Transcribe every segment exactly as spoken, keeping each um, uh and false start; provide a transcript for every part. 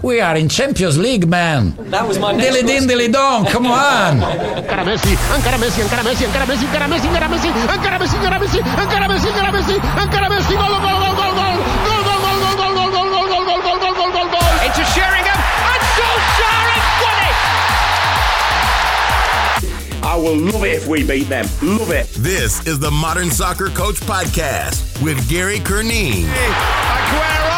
We are in Champions League, man. That was my next question. Dilly din, dilly dong. Come on. Ancora Messi, ancora Messi, ancora Messi, ancora Messi, ancora Messi, ancora Messi, ancora Messi, ancora Messi, ancora Messi, ancora Messi, ancora Messi, gol, gol, gol, gol, gol, gol, gol, gol, gol, gol, gol, gol, gol, gol, gol, gol, gol, gol. Into Sheringham, and Solskjaer has won it. I will love it if we beat them. Love it. This is the Modern Soccer Coach Podcast with Gary Curneen. Aguero.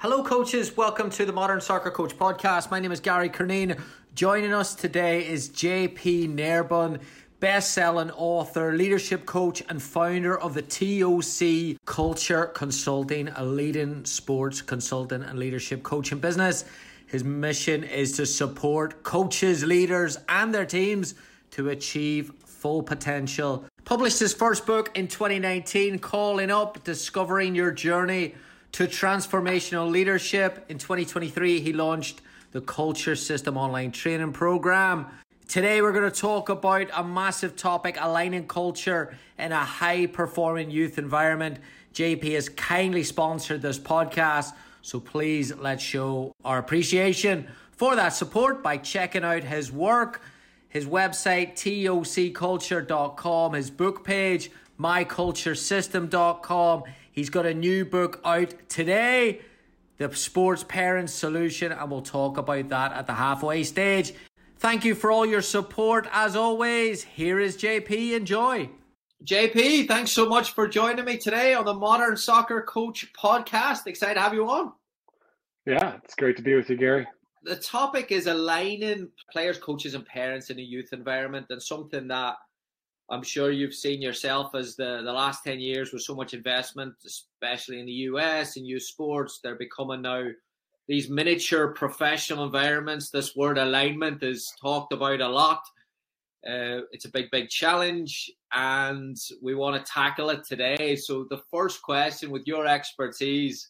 Hello, coaches. Welcome to the Modern Soccer Coach Podcast. My name is Gary Curneen. Joining us today is J P Nerbun, best-selling author, leadership coach, and founder of the T O C Culture Consulting, a leading sports consultant and leadership coaching business. His mission is to support coaches, leaders, and their teams to achieve full potential. Published his first book in twenty nineteen, Calling Up, Discovering Your Journey to Transformational Leadership. In twenty twenty-three, he launched the Culture System online training program. Today, we're going to talk about a massive topic, aligning culture in a high-performing youth environment. J P has kindly sponsored this podcast, so please let's show our appreciation for that support by checking out his work, his website, T O C culture dot com, his book page, my culture system dot com. He's got a new book out today, The Sports Parenting Solution, and we'll talk about that at the halfway stage. Thank you for all your support. As always, here is J P. Enjoy. J P, thanks so much for joining me today on the Modern Soccer Coach Podcast. Excited to have you on. Yeah, it's great to be with you, Gary. The topic is aligning players, coaches, and parents in a youth environment, and something that I'm sure you've seen yourself as the, the last ten years with so much investment, especially in the U S and youth sports. They're becoming now these miniature professional environments. This word alignment is talked about a lot. Uh, it's a big, big challenge, and we want to tackle it today. So the first question, with your expertise,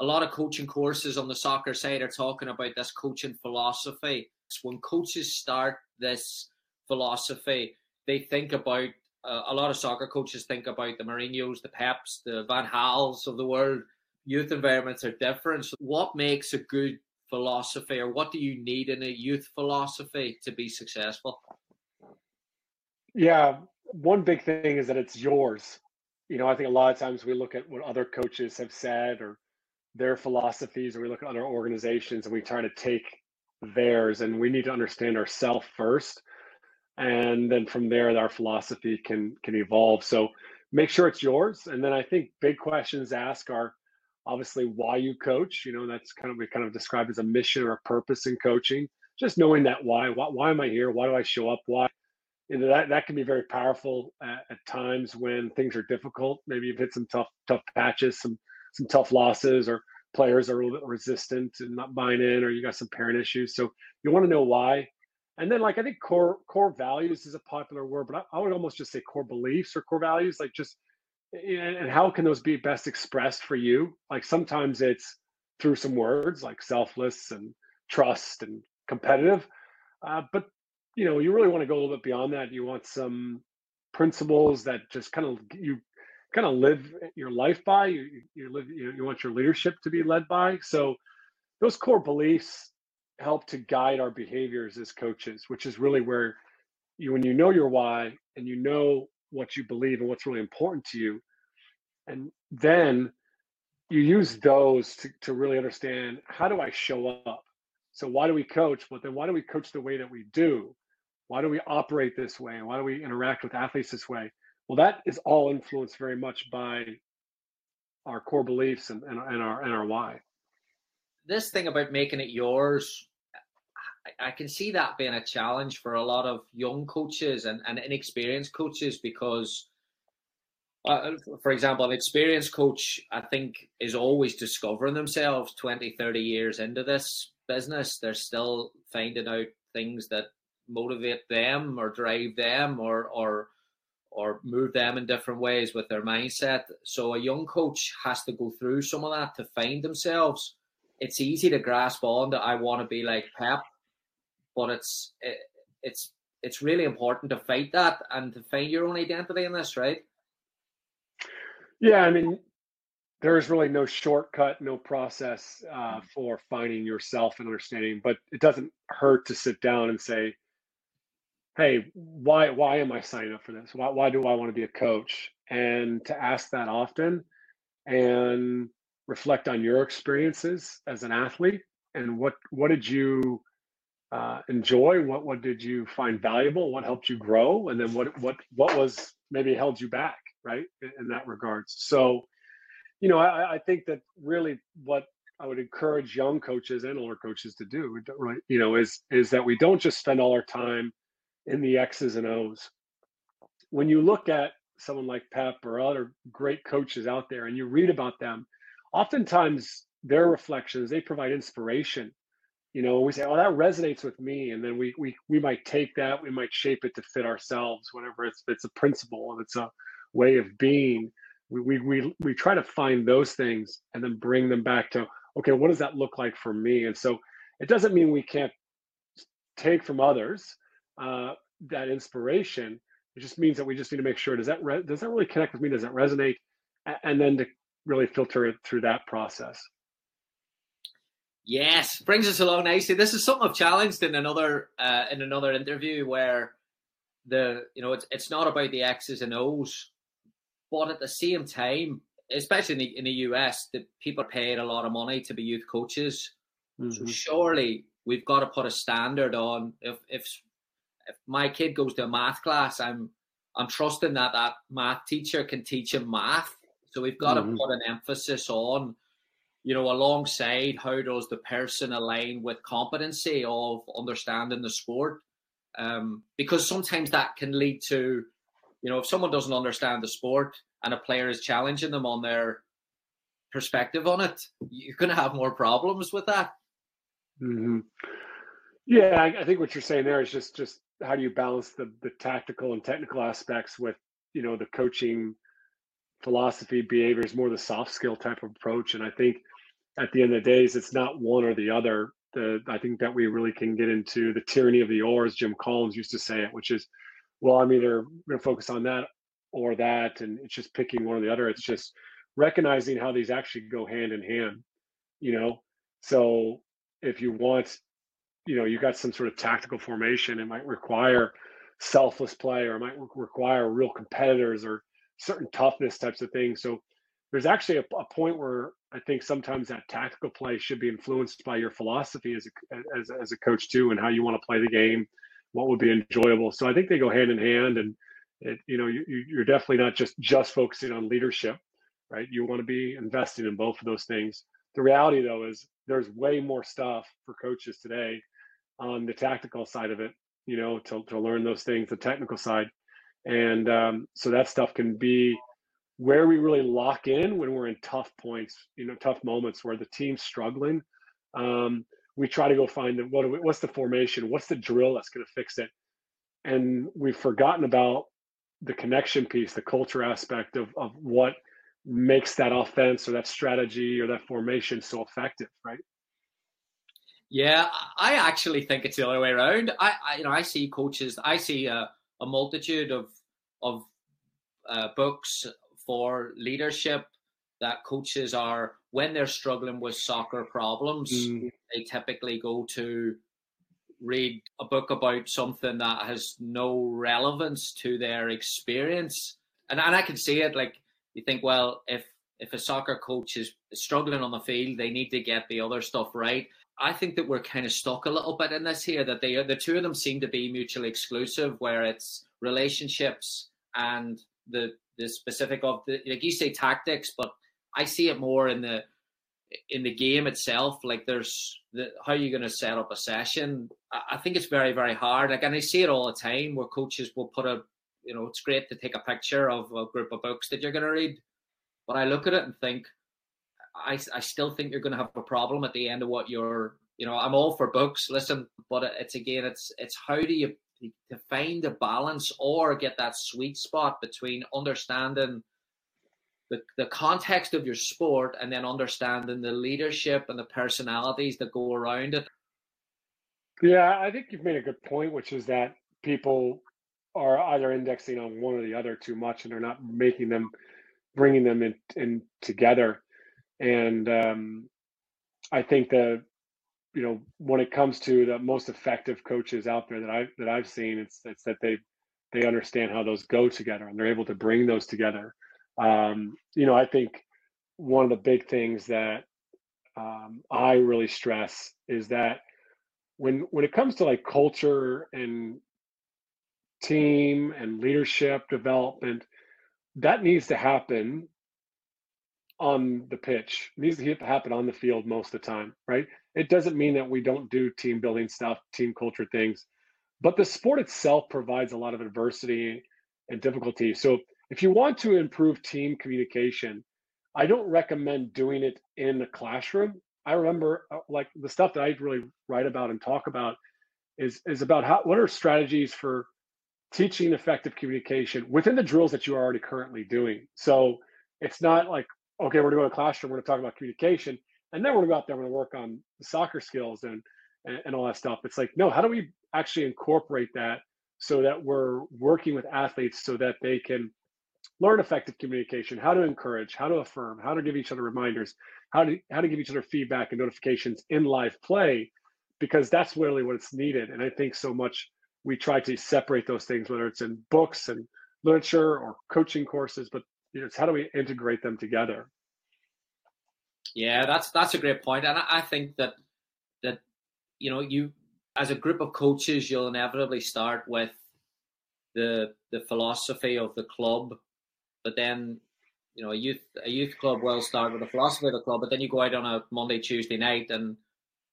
a lot of coaching courses on the soccer side are talking about this coaching philosophy. When coaches start this philosophy, they think about, uh, a lot of soccer coaches think about the Mourinhos, the Peps, the Van Hals of the world. Youth environments are different. So what makes a good philosophy, or what do you need in a youth philosophy to be successful? Yeah, one big thing is that it's yours. You know, I think a lot of times we look at what other coaches have said or their philosophies, or we look at other organizations and we try to take theirs, and we need to understand ourselves first. And then from there, our philosophy can can evolve. So make sure it's yours. And then I think big questions ask are obviously why you coach. You know, that's kind of, we kind of describe as a mission or a purpose in coaching. Just knowing that why, why, why am I here? Why do I show up? Why? You know, that, that can be very powerful at, at times when things are difficult. Maybe you've hit some tough, tough patches, some, some tough losses, or players are a little bit resistant and not buying in, or you got some parent issues. So you want to know why. And then, like, I think core core values is a popular word, but I, I would almost just say core beliefs or core values, like just, and how can those be best expressed for you? Like sometimes it's through some words like selfless and trust and competitive. Uh, but, you know, you really want to go a little bit beyond that. You want some principles that just kind of, you kind of live your life by, you, you live, you, you want your leadership to be led by. So those core beliefs help to guide our behaviors as coaches, which is really where you, when you know your why and you know what you believe and what's really important to you, and then you use those to, to really understand, how do I show up? So why do we coach? But then why do we coach the way that we do? Why do we operate this way? Why do we interact with athletes this way? Well, that is all influenced very much by our core beliefs and, and, and our and our why. This thing about making it yours, I can see that being a challenge for a lot of young coaches and, and inexperienced coaches, because, uh, for example, an experienced coach, I think, is always discovering themselves twenty, thirty years into this business. They're still finding out things that motivate them or drive them or or or move them in different ways with their mindset. So a young coach has to go through some of that to find themselves. It's easy to grasp on that I want to be like Pep, but it's it, it's it's really important to fight that and to find your own identity in this, right? Yeah, I mean, there is really no shortcut, no process uh, for finding yourself and understanding, but it doesn't hurt to sit down and say, hey, why why am I signing up for this? Why why do I want to be a coach? And to ask that often and reflect on your experiences as an athlete and what what did you uh, enjoy? What what did you find valuable? What helped you grow? And then what what what was maybe held you back, right? In, in that regards. So, you know, I, I think that really what I would encourage young coaches and older coaches to do, right, you know, is is that we don't just spend all our time in the X's and O's. When you look at someone like Pep or other great coaches out there and you read about them, oftentimes their reflections, they provide inspiration. You know, we say, oh, that resonates with me. And then we we we might take that, we might shape it to fit ourselves, whatever it's it's a principle, if it's a way of being. We we we we try to find those things and then bring them back to, okay, what does that look like for me? And so it doesn't mean we can't take from others uh, that inspiration. It just means that we just need to make sure, does that re- does that really connect with me? Does that resonate? A- and then to really filter it through that process. Yes, brings us along nicely. This is something I've challenged in another uh, in another interview where the you know it's it's not about the X's and O's. But at the same time, especially in the, in the U S, that people are paid a lot of money to be youth coaches. Mm-hmm. So surely we've got to put a standard on. If, if if my kid goes to a math class, I'm I'm trusting that that math teacher can teach him math. So we've got mm-hmm. to put an emphasis on, you know, alongside how does the person align with competency of understanding the sport, um, because sometimes that can lead to. You know, if someone doesn't understand the sport and a player is challenging them on their perspective on it, you're going to have more problems with that. Mm-hmm. Yeah, I, I think what you're saying there is just just how do you balance the the tactical and technical aspects with, you know, the coaching philosophy, behaviors, more the soft skill type of approach. And I think at the end of the days, it's not one or the other. The I think that we really can get into the tyranny of the or, as Jim Collins used to say it, which is, well, I'm either going to focus on that or that, and it's just picking one or the other. It's just recognizing how these actually go hand in hand, you know? So if you want, you know, you got some sort of tactical formation, it might require selfless play or it might require real competitors or certain toughness types of things. So there's actually a, a point where I think sometimes that tactical play should be influenced by your philosophy as a, as, as a coach too, and how you want to play the game, what would be enjoyable. So I think they go hand in hand, and it, you know, you, you're definitely not just, just focusing on leadership, right? You want to be investing in both of those things. The reality though, is there's way more stuff for coaches today on the tactical side of it, you know, to, to learn those things, the technical side. And um, so that stuff can be where we really lock in when we're in tough points, you know, tough moments where the team's struggling. Um, We try to go find the, what, what's the formation, what's the drill that's going to fix it. And we've forgotten about the connection piece, the culture aspect of, of what makes that offense or that strategy or that formation so effective, right? Yeah, I actually think it's the other way around. I, I you know, I see coaches, I see a, a multitude of, of uh, books for leadership that coaches are, when they're struggling with soccer problems, mm-hmm. they typically go to read a book about something that has no relevance to their experience. And and I can see it, like, you think, well, if, if a soccer coach is struggling on the field, they need to get the other stuff right. I think that we're kind of stuck a little bit in this here, that they the two of them seem to be mutually exclusive, where it's relationships and the the specific of, the like you say, tactics, but I see it more in the in the game itself. Like, there's the, how are you going to set up a session? I, I think it's very, very hard. Like, and I see it all the time where coaches will put a, you know, it's great to take a picture of a group of books that you're going to read, but I look at it and think, I, I still think you're going to have a problem at the end of what you're, you know, I'm all for books, listen, but it's again, it's it's how do you find a balance or get that sweet spot between understanding The, the context of your sport and then understanding the leadership and the personalities that go around it. Yeah, I think you've made a good point, which is that people are either indexing on one or the other too much, and they're not making them, bringing them in, in together. And um, I think that, you know, when it comes to the most effective coaches out there that I that I've seen, it's it's that they they understand how those go together and they're able to bring those together. Um, you know, I think one of the big things that um, I really stress is that when when it comes to like culture and team and leadership development, that needs to happen on the pitch. It needs to happen on the field most of the time, right? It doesn't mean that we don't do team building stuff, team culture things, but the sport itself provides a lot of adversity and difficulty. So if you want to improve team communication, I don't recommend doing it in the classroom. I remember like the stuff that I really write about and talk about is, is about how, what are strategies for teaching effective communication within the drills that you are already currently doing. So it's not like, okay, we're going to go to classroom, we're going to talk about communication, and then we're going to go out there, we're going to work on the soccer skills and, and, and all that stuff. It's like, no, how do we actually incorporate that so that we're working with athletes so that they can learn effective communication, how to encourage, how to affirm, how to give each other reminders, how to how to give each other feedback and notifications in live play, because that's really what it's needed. And I think so much we try to separate those things, whether it's in books and literature or coaching courses, but it's how do we integrate them together? Yeah, that's that's a great point. And I think that that you know, you as a group of coaches, you'll inevitably start with the the philosophy of the club, but then you know, a youth a youth club will start with the philosophy of the club, but then you go out on a Monday, Tuesday night and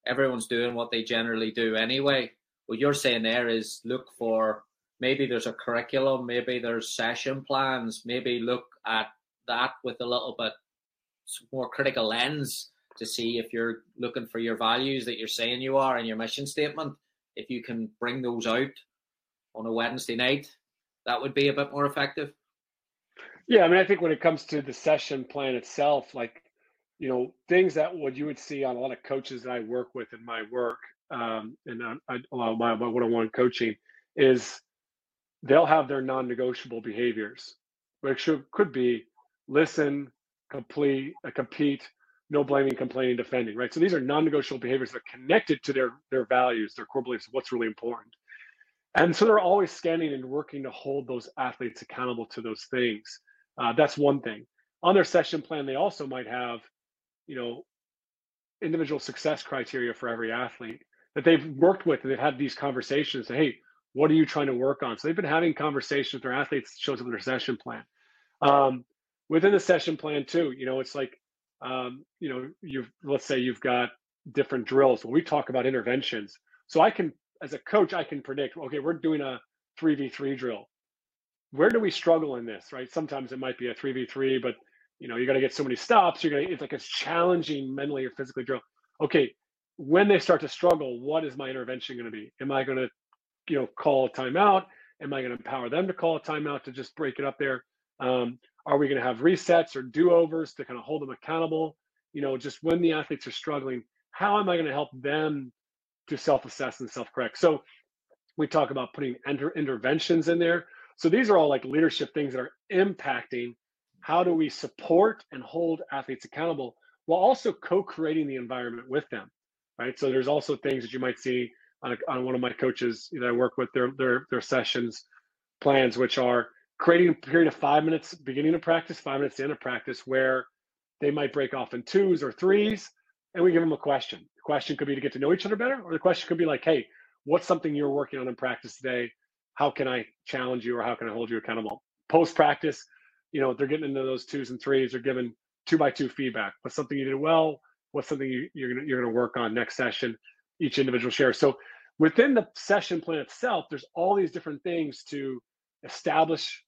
everyone's doing what they generally do anyway. What you're saying there is look for, maybe there's a curriculum, maybe there's session plans, maybe look at that with a little bit more critical lens to see if you're looking for your values that you're saying you are in your mission statement. If you can bring those out on a Wednesday night, that would be a bit more effective. Yeah, I mean, I think when it comes to the session plan itself, like, you know, things that what you would see on a lot of coaches that I work with in my work, um, and I, I, a lot of my, my one-on-one coaching is they'll have their non-negotiable behaviors, which should, could be listen, complete, uh, compete, no blaming, complaining, defending, right? So these are non-negotiable behaviors that are connected to their, their values, their core beliefs, what's really important. And so they're always scanning and working to hold those athletes accountable to those things. Uh, that's one thing. On their session plan, they also might have, you know, individual success criteria for every athlete that they've worked with, and they've had these conversations. Say, hey, what are you trying to work on? So they've been having conversations with their athletes. It shows up in their session plan. Um, within the session plan too, you know, it's like, um, you know, you've, let's say you've got different drills. Well, we talk about interventions. So I can, as a coach, I can predict, okay, we're doing a three v three drill. Where do we struggle in this, right? Sometimes it might be a three v three, but you know, you're going to get so many stops. You're going to, it's like a challenging mentally or physically drill. Okay. When they start to struggle, what is my intervention going to be? Am I going to, you know, call a timeout? Am I going to empower them to call a timeout to just break it up there? Um, are we going to have resets or do-overs to kind of hold them accountable? You know, just when the athletes are struggling, how am I going to help them to self-assess and self-correct? So we talk about putting inter- interventions in there. So these are all like leadership things that are impacting how do we support and hold athletes accountable while also co-creating the environment with them, right? So there's also things that you might see on, a, on one of my coaches that I work with, their, their, their sessions plans, which are creating a period of five minutes beginning of practice, five minutes to end of practice, where they might break off in twos or threes, and we give them a question. The question could be to get to know each other better, or the question could be like, hey, what's something you're working on in practice today? How can I challenge you, or how can I hold you accountable? Post-practice, you know, they're getting into those twos and threes, they're given two by two feedback. What's something you did well? What's something you, you're gonna, you're gonna work on next session? Each individual share. So within the session plan itself, there's all these different things to establish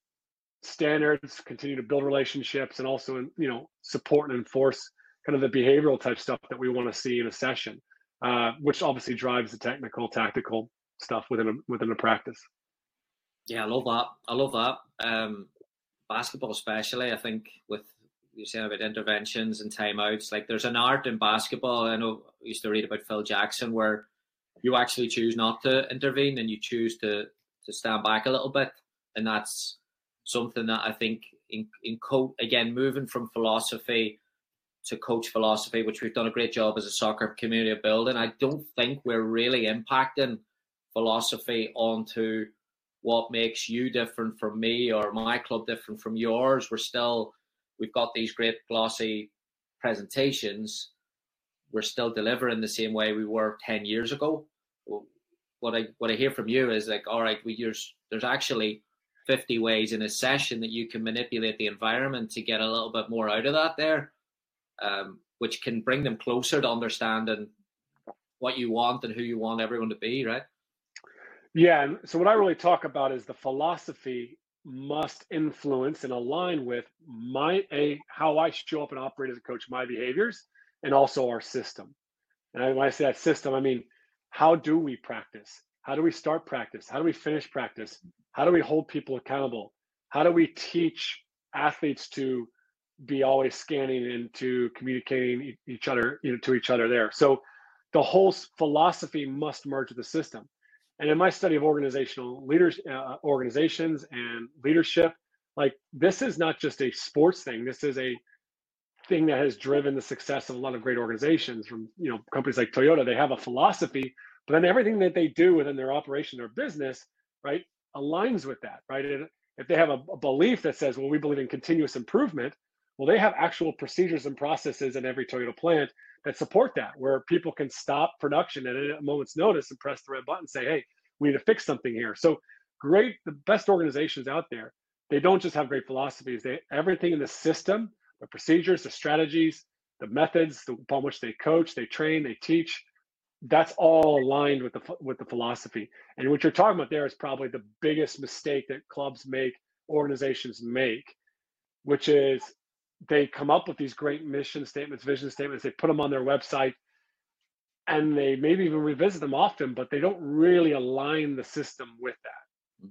standards, continue to build relationships, and also, you know, support and enforce kind of the behavioral type stuff that we want to see in a session, uh, which obviously drives the technical, tactical stuff within a, within a practice. Yeah, I love that. I love that. Um, basketball especially, I think, with you're saying about interventions and timeouts, like there's an art in basketball. I know I used to read about Phil Jackson, where you actually choose not to intervene and you choose to, to stand back a little bit. And that's something that I think in, in co- again, moving from philosophy to coach philosophy, which we've done a great job as a soccer community of building, I don't think we're really impacting philosophy onto what makes you different from me or my club different from yours. We're still, we've got these great glossy presentations. We're still delivering the same way we were ten years ago. What I what I hear from you is like, all right, we use, there's actually fifty ways in a session that you can manipulate the environment to get a little bit more out of that there, um, which can bring them closer to understanding what you want and who you want everyone to be, right? Yeah. And so what I really talk about is the philosophy must influence and align with my a how I show up and operate as a coach, my behaviors, and also our system. And I, when I say that system, I mean, how do we practice? How do we start practice? How do we finish practice? How do we hold people accountable? How do we teach athletes to be always scanning and to communicating each other, you know, to each other there? So the whole philosophy must merge with the system. And in my study of organizational leaders, uh, organizations and leadership, like this is not just a sports thing. This is a thing that has driven the success of a lot of great organizations, from, you know, companies like Toyota. They have a philosophy, but then everything that they do within their operation, their business, right, aligns with that, right? And if they have a, a belief that says, well, we believe in continuous improvement, well, they have actual procedures and processes in every Toyota plant that support that, where people can stop production at a moment's notice and press the red button and say, hey, we need to fix something here. So great, the best organizations out there, they don't just have great philosophies. They everything in the system, the procedures, the strategies, the methods the, upon which they coach, they train, they teach, that's all aligned with the with the philosophy. And what you're talking about there is probably the biggest mistake that clubs make, organizations make, which is they come up with these great mission statements, vision statements, they put them on their website, and they maybe even revisit them often, but they don't really align the system with that.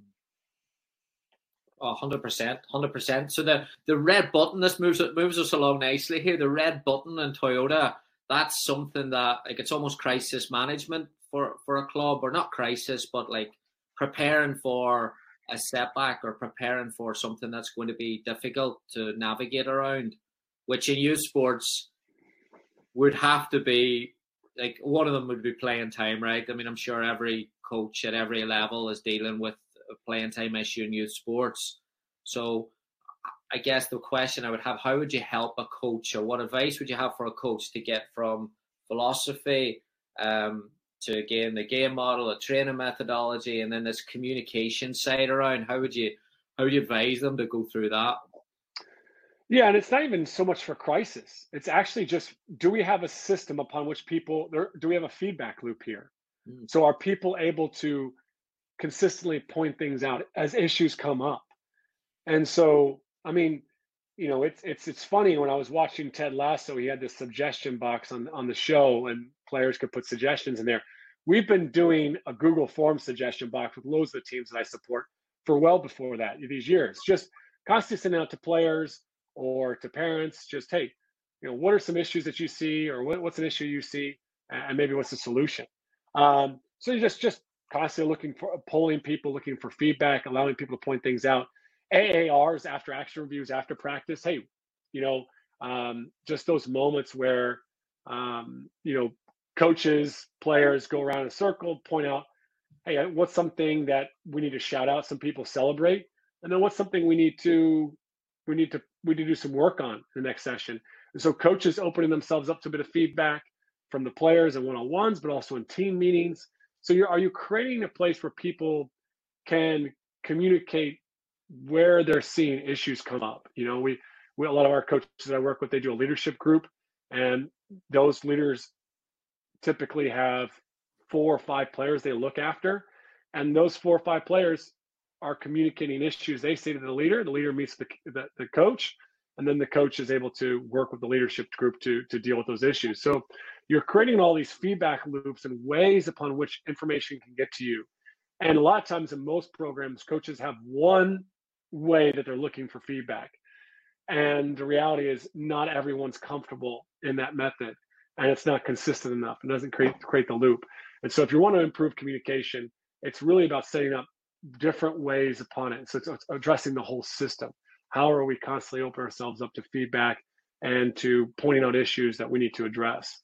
Oh, one hundred percent, one hundred percent. So the, the red button, this moves moves us along nicely here, the red button in Toyota, that's something that, like, it's almost crisis management for, for a club, or not crisis, but like preparing for a setback or preparing for something that's going to be difficult to navigate around, which in youth sports would have to be, like, one of them would be playing time, right? I mean, I'm sure every coach at every level is dealing with a playing time issue in youth sports. So I guess the question I would have, how would you help a coach, or what advice would you have for a coach to get from philosophy um, to again the game model, a training methodology, and then this communication side around? How would you how would you advise them to go through that? Yeah, and it's not even so much for crisis. It's actually just, do we have a system upon which people, do we have a feedback loop here? Mm. So are people able to consistently point things out as issues come up? And so, I mean, you know, it's it's it's funny, when I was watching Ted Lasso, he had this suggestion box on, on the show, and players could put suggestions in there. We've been doing a Google Forms suggestion box with loads of the teams that I support for well before that, these years. Just constantly sending out to players or to parents, just, hey, you know, what are some issues that you see, or what, what's an issue you see, and maybe what's the solution? Um, so you're just, just constantly looking for, polling people, looking for feedback, allowing people to point things out. A A Rs, after action reviews, after practice, hey, you know, um, just those moments where, um, you know, coaches, players go around in a circle, point out, hey, what's something that we need to shout out, some people celebrate, and then what's something we need to, we need to, we need to do some work on the next session. And so coaches opening themselves up to a bit of feedback from the players in one-on-ones, but also in team meetings. So you're, are you creating a place where people can communicate where they're seeing issues come up? You know, we, we, a lot of our coaches that I work with, they do a leadership group, and those leaders typically have four or five players they look after, and those four or five players are communicating issues they see to the leader. The leader meets the, the the coach, and then the coach is able to work with the leadership group to to deal with those issues. So you're creating all these feedback loops and ways upon which information can get to you. And a lot of times in most programs, coaches have one way that they're looking for feedback, and the reality is not everyone's comfortable in that method, and it's not consistent enough. It doesn't create create the loop. And so if you want to improve communication, it's really about setting up different ways upon it. So it's, it's addressing the whole system. How are we constantly opening ourselves up to feedback and to pointing out issues that we need to address.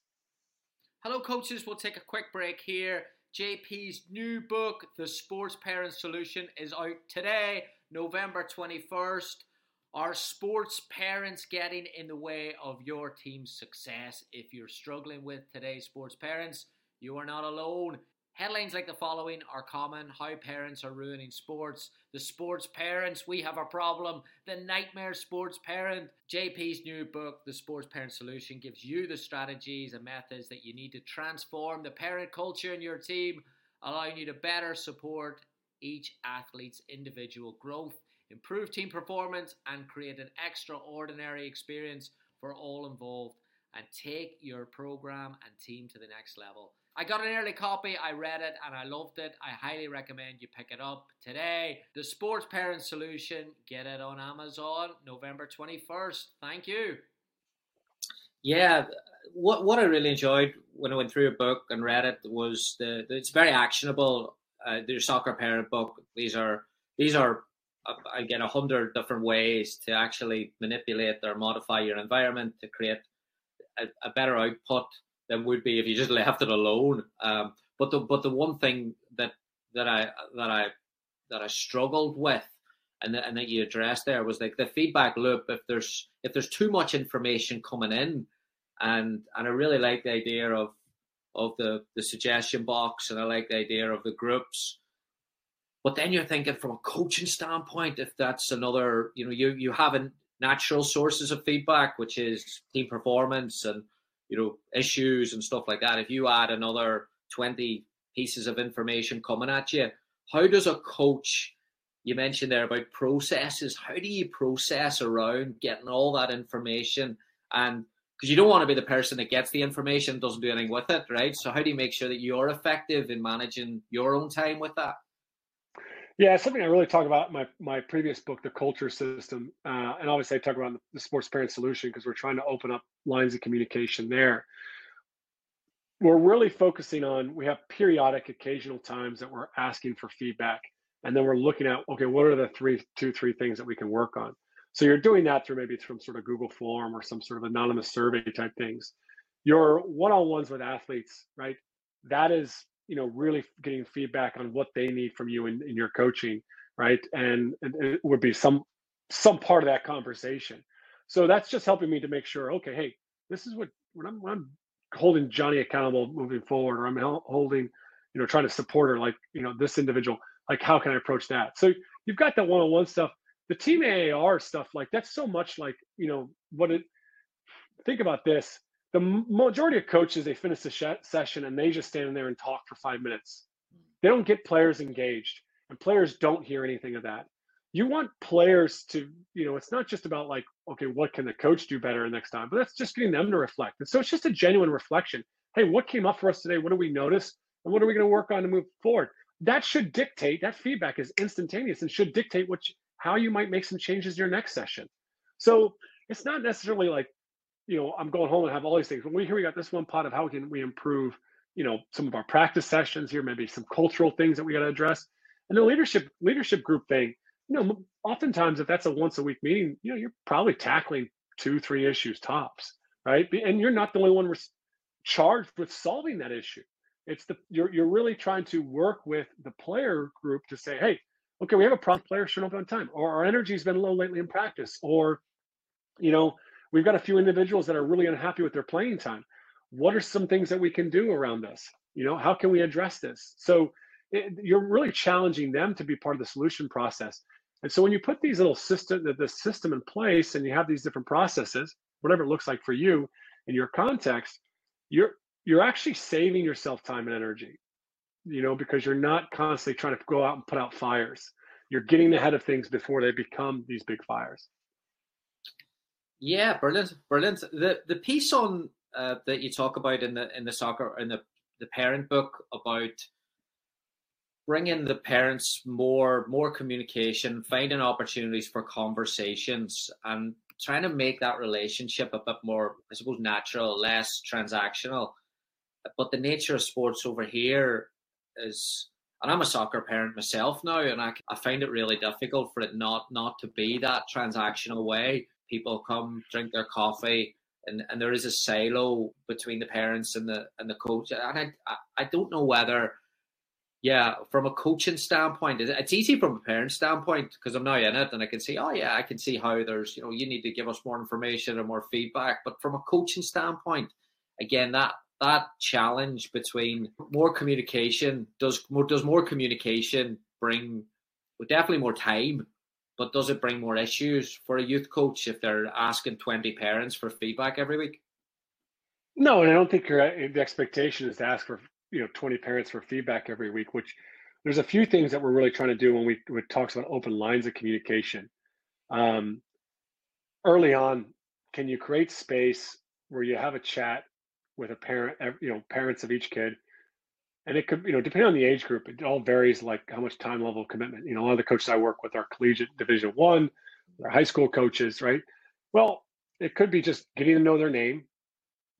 Hello, coaches. We'll take a quick break here. J P's new book, The Sports Parenting Solution, is out today, November twenty-first. Are sports parents getting in the way of your team's success? If you're struggling with today's sports parents, you are not alone. Headlines like the following are common: how parents are ruining sports, the sports parents, we have a problem, the nightmare sports parent. J P's new book, The Sports Parent Solution, gives you the strategies and methods that you need to transform the parent culture in your team, allowing you to better support each athlete's individual growth, improve team performance, and create an extraordinary experience for all involved, and take your program and team to the next level. I got an early copy, I read it, and I loved it. I highly recommend you pick it up today. The Sports Parent Solution, get it on Amazon, November twenty-first. Thank you. Yeah, what what I really enjoyed when I went through your book and read it was the, the it's very actionable. Uh, the Soccer Parent book. These are these are again a hundred different ways to actually manipulate or modify your environment to create a, a better output than would be if you just left it alone. Um, but the but the one thing that that I that I that I struggled with, and that, and that you addressed there, was like the feedback loop. If there's if there's too much information coming in, and and I really like the idea of of the the suggestion box, and I like the idea of the groups. But then you're thinking from a coaching standpoint, if that's another, you know, you you having natural sources of feedback, which is team performance and, you know, issues and stuff like that. If you add another twenty pieces of information coming at you, how does a coach, you mentioned there about processes, how do you process around getting all that information? And because you don't want to be the person that gets the information, doesn't do anything with it, right? So how do you make sure that you're effective in managing your own time with that? Yeah, something I really talk about in my, my previous book, The Culture System, uh, and obviously I talk about the Sports Parent Solution because we're trying to open up lines of communication there. We're really focusing on, we have periodic, occasional times that we're asking for feedback, and then we're looking at, okay, what are the three, two, three things that we can work on? So you're doing that through maybe some sort of Google Form or some sort of anonymous survey type things. Your one-on-ones with athletes, right? That is, you know, really getting feedback on what they need from you in, in your coaching, right? And, and it would be some some part of that conversation. So that's just helping me to make sure, okay, hey, this is what, when I'm, when I'm holding Johnny accountable moving forward, or I'm holding, you know, trying to support her, like, you know, this individual, like, how can I approach that? So you've got that one-on-one stuff. The team A A R stuff, like, that's so much like, you know, what it, think about this. The majority of coaches, they finish the sh- session and they just stand there and talk for five minutes. They don't get players engaged, and players don't hear anything of that. You want players to, you know, it's not just about like, okay, what can the coach do better next time? But that's just getting them to reflect. And so it's just a genuine reflection. Hey, what came up for us today? What did we notice? And what are we going to work on to move forward? That should dictate, that feedback is instantaneous and should dictate what, you, how you might make some changes to your next session. So it's not necessarily like, you know, I'm going home and have all these things. When we here, we got this one pot of how can we improve, you know, some of our practice sessions here, maybe some cultural things that we got to address. And the leadership leadership group thing, you know, oftentimes if that's a once a week meeting, you know, you're probably tackling two, three issues tops, right? And you're not the only one res- charged with solving that issue. It's the, you're, you're really trying to work with the player group to say, hey, okay, we have a problem, players showing up on time, or our energy has been low lately in practice, or, you know, we've got a few individuals that are really unhappy with their playing time. What are some things that we can do around this? You know, how can we address this? So it, you're really challenging them to be part of the solution process. And so when you put these little system, the, the system in place, and you have these different processes, whatever it looks like for you in your context, you're you're actually saving yourself time and energy, you know, because you're not constantly trying to go out and put out fires. You're getting ahead of things before they become these big fires. Yeah, brilliant, brilliant. The the piece on uh, that you talk about in the in the soccer in the, the parent book about bringing the parents more more communication, finding opportunities for conversations, and trying to make that relationship a bit more, I suppose, natural, less transactional. But the nature of sports over here is, and I'm a soccer parent myself now, and I I find it really difficult for it not not to be that transactional way. people come drink their coffee, and, and there is a silo between the parents and the and the coach. And I I don't know whether, yeah, from a coaching standpoint, it's easy from a parent standpoint because I'm now in it and I can see, oh yeah, I can see how there's, you know, you need to give us more information and more feedback. But from a coaching standpoint, again, that that challenge between more communication, does more does more communication bring well, definitely more time, but does it bring more issues for a youth coach if they're asking twenty parents for feedback every week? No, and I don't think your the expectation is to ask for, you know, twenty parents for feedback every week, which there's a few things that we're really trying to do when we when it talks about open lines of communication. Um, early on, can you create space where you have a chat with a parent, you know, parents of each kid? And it could, you know, depending on the age group, it all varies, like how much time level of commitment. You know, a lot of the coaches I work with are collegiate Division One, they're high school coaches, right? Well, it could be just getting to know their name,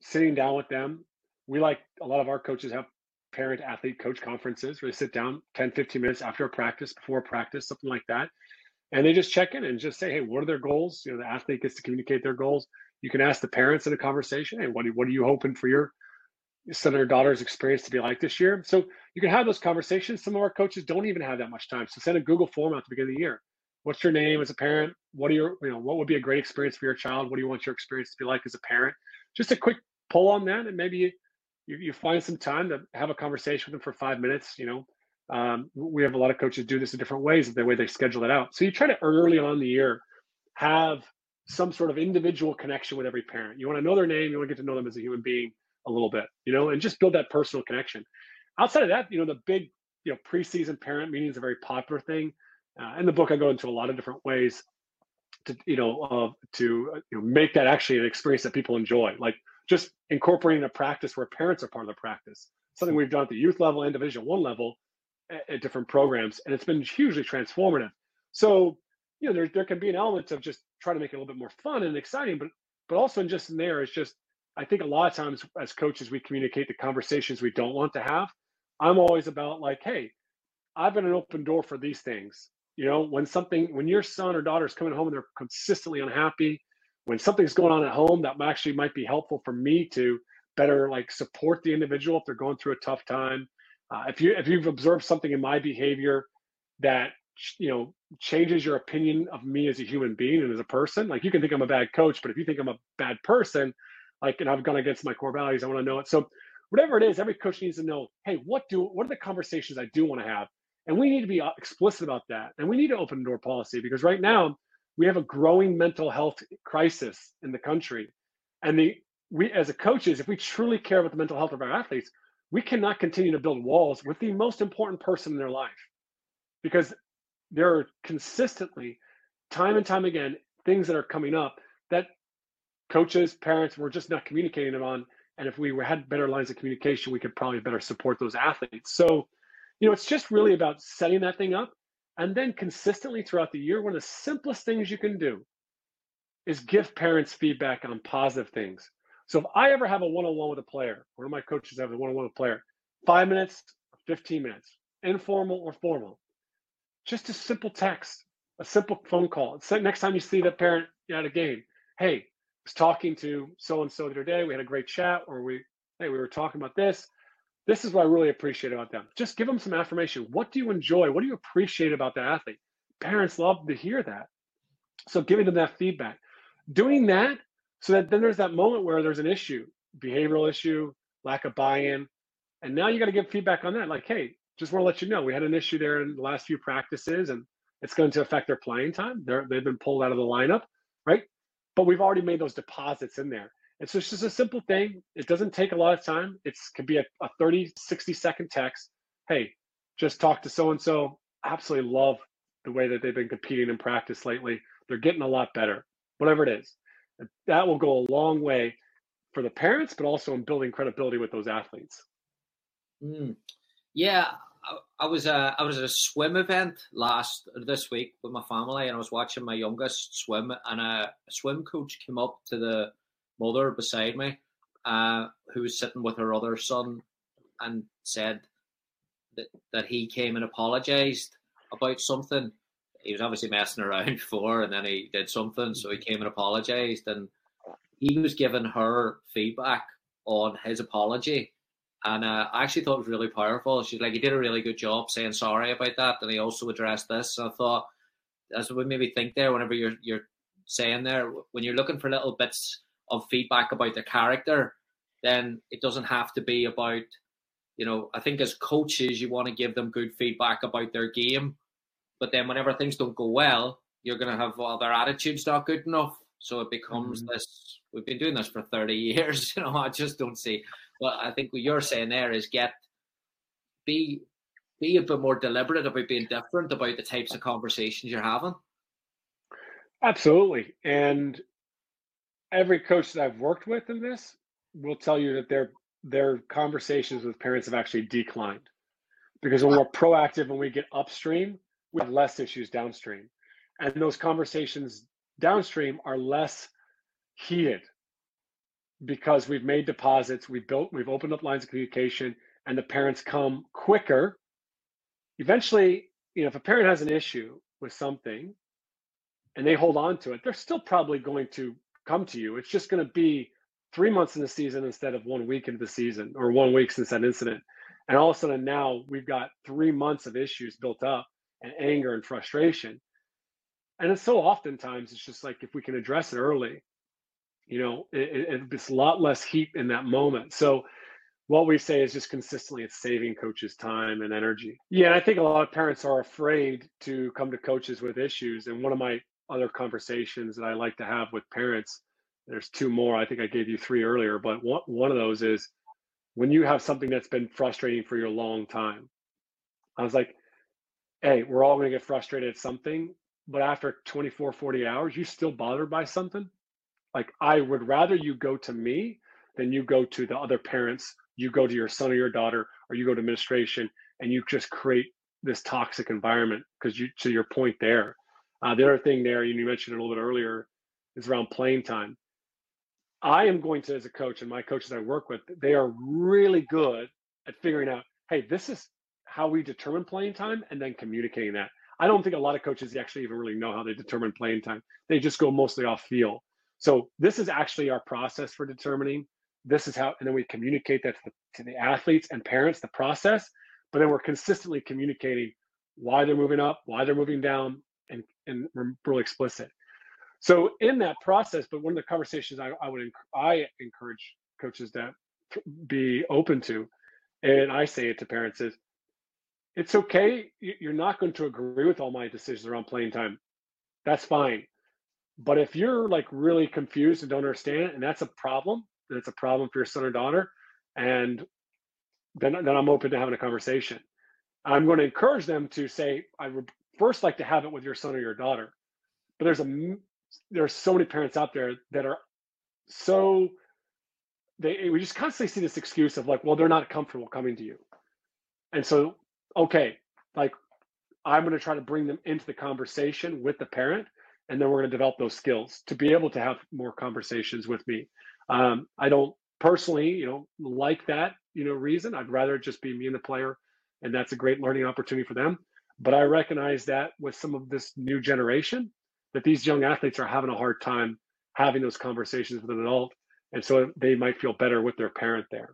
sitting down with them. We like, a lot of our coaches have parent athlete coach conferences where they sit down ten, fifteen minutes after a practice, before a practice, something like that. And they just check in and just say, hey, what are their goals? You know, the athlete gets to communicate their goals. You can ask the parents in a conversation, hey, what are, what are you hoping for your son or daughter's experience to be like this year? So you can have those conversations. Some of our coaches don't even have that much time. So send a Google form out at the beginning of the year. What's your name as a parent? What are your, you know, what would be a great experience for your child? What do you want your experience to be like as a parent? Just a quick poll on that, and maybe you, you, you find some time to have a conversation with them for five minutes. You know, um, we have a lot of coaches do this in different ways, the way they schedule it out. So you try to early on in the year have some sort of individual connection with every parent. You want to know their name. You want to get to know them as a human being a little bit, you know, and just build that personal connection. Outside of that, you know, the big, you know, preseason parent meeting is a very popular thing. Uh, in the book, I go into a lot of different ways to, you know, uh, to uh, you know, make that actually an experience that people enjoy, like just incorporating a practice where parents are part of the practice. Something we've done at the youth level and Division One level at, at different programs, and it's been hugely transformative. So, you know, there there can be an element of just trying to make it a little bit more fun and exciting, but but also just in there is just, I think a lot of times as coaches, we communicate the conversations we don't want to have. I'm always about like, hey, I've been an open door for these things. You know, when something, when your son or daughter is coming home and they're consistently unhappy, when something's going on at home that actually might be helpful for me to better like support the individual if they're going through a tough time. Uh, if you, if you've observed something in my behavior that, you know, changes your opinion of me as a human being and as a person, like you can think I'm a bad coach, but if you think I'm a bad person, like, and I've gone against my core values, I want to know it. So whatever it is, every coach needs to know, hey, what do, what are the conversations I do want to have? And we need to be explicit about that. And we need an open door policy, because right now we have a growing mental health crisis in the country. And the, we, as a coaches, if we truly care about the mental health of our athletes, we cannot continue to build walls with the most important person in their life, because there are consistently, time and time again, things that are coming up that coaches, parents, we're just not communicating them on. And if we were, had better lines of communication, we could probably better support those athletes. So, you know, it's just really about setting that thing up. And then consistently throughout the year, one of the simplest things you can do is give parents feedback on positive things. So if I ever have a one-on-one with a player, one of my coaches have a one-on-one with a player, five minutes, fifteen minutes, informal or formal, just a simple text, a simple phone call. It's like next time you see that parent at a game, hey, was talking to so-and-so the other day, we had a great chat, or we, hey, we were talking about this. This is what I really appreciate about them. Just give them some affirmation. What do you enjoy? What do you appreciate about the athlete? Parents love to hear that. So giving them that feedback, doing that, so that then there's that moment where there's an issue, behavioral issue, lack of buy-in. And now you got to give feedback on that. Like, hey, just want to let you know, we had an issue there in the last few practices, and it's going to affect their playing time. They're, they've been pulled out of the lineup, right? But we've already made those deposits in there. And so it's just a simple thing. It doesn't take a lot of time. It could be a, a thirty, sixty second text. Hey, just talk to so-and-so. Absolutely love the way that they've been competing in practice lately. They're getting a lot better, whatever it is. That will go a long way for the parents, but also in building credibility with those athletes. Mm. Yeah, I, I was uh, I was at a swim event last this week with my family, and I was watching my youngest swim, and a swim coach came up to the mother beside me, uh, who was sitting with her other son, and said that, that he came and apologized about something he was obviously messing around before, and then he did something, so he came and apologized, and he was giving her feedback on his apology. And uh, I actually thought it was really powerful. She's like, he did a really good job saying sorry about that, and he also addressed this. And I thought, that's what made me think there, whenever you're you're saying there, when you're looking for little bits of feedback about their character, then it doesn't have to be about, you know, I think as coaches, you want to give them good feedback about their game. But then whenever things don't go well, you're going to have, well, their attitude's not good enough. So it becomes mm-hmm. this, we've been doing this for thirty years. You know, I just don't see. But I think what you're saying there is get, be, be a bit more deliberate about being different about the types of conversations you're having. Absolutely. And every coach that I've worked with in this will tell you that their their conversations with parents have actually declined. Because when we're proactive, when we get upstream, we have less issues downstream. And those conversations downstream are less heated because we've made deposits, we've built, we've opened up lines of communication, and the parents come quicker. Eventually, you know, if a parent has an issue with something and they hold on to it, they're still probably going to come to you. It's just going to be three months in the season instead of one week into the season, or one week since that incident. And all of a sudden now we've got three months of issues built up and anger and frustration. And it's so oftentimes it's just like, if we can address it early, you know, it, it, it's a lot less heat in that moment. So what we say is just consistently it's saving coaches time and energy. Yeah, and I think a lot of parents are afraid to come to coaches with issues. And one of my other conversations that I like to have with parents, there's two more, I think I gave you three earlier, but one, one of those is when you have something that's been frustrating for you a long time. I was like, hey, we're all going to get frustrated at something, but after twenty-four, forty hours, you still bothered by something? Like, I would rather you go to me than you go to the other parents, you go to your son or your daughter, or you go to administration, and you just create this toxic environment. Because you, to your point there, uh, the other thing there, and you mentioned it a little bit earlier, is around playing time. I am going to, as a coach, and my coaches I work with, they are really good at figuring out, hey, this is how we determine playing time, and then communicating that. I don't think a lot of coaches actually even really know how they determine playing time. They just go mostly off feel. So this is actually our process for determining. This is how, and then we communicate that to the, to the athletes and parents, the process, but then we're consistently communicating why they're moving up, why they're moving down, and, and we're really explicit. So in that process, but one of the conversations I, I would enc- I encourage coaches to be open to, and I say it to parents, is it's okay. You're not going to agree with all my decisions around playing time. That's fine. But if you're like really confused and don't understand, and that's a problem, that's a problem for your son or daughter, and then, then I'm open to having a conversation. I'm going to encourage them to say, I would first like to have it with your son or your daughter. But there's a there are so many parents out there that are so, they we just constantly see this excuse of like, well, they're not comfortable coming to you. And so, okay, like I'm going to try to bring them into the conversation with the parent, and then we're going to develop those skills to be able to have more conversations with me. Um, I don't personally, you know, like that, you know, reason. I'd rather just be me and the player, and that's a great learning opportunity for them. But I recognize that with some of this new generation, that these young athletes are having a hard time having those conversations with an adult. And so they might feel better with their parent there.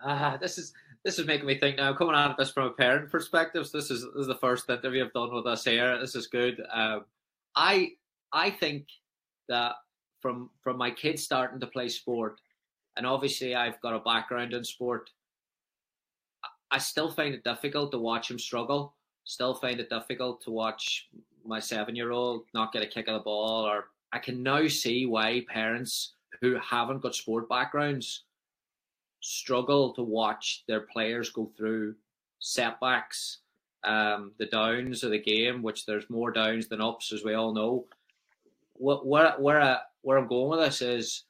Ah, uh, this is, this is making me think now, coming out of this from a parent perspective. So this is, this is the first interview I've done with us here. This is good. Um, I, I think that from, from my kids starting to play sport, and obviously I've got a background in sport, I still find it difficult to watch him struggle. Still find it difficult to watch my seven-year-old not get a kick of the ball. Or I can now see why parents who haven't got sport backgrounds struggle to watch their players go through setbacks, um, the downs of the game, which there's more downs than ups, as we all know. Where, where, I, where I'm going with this is,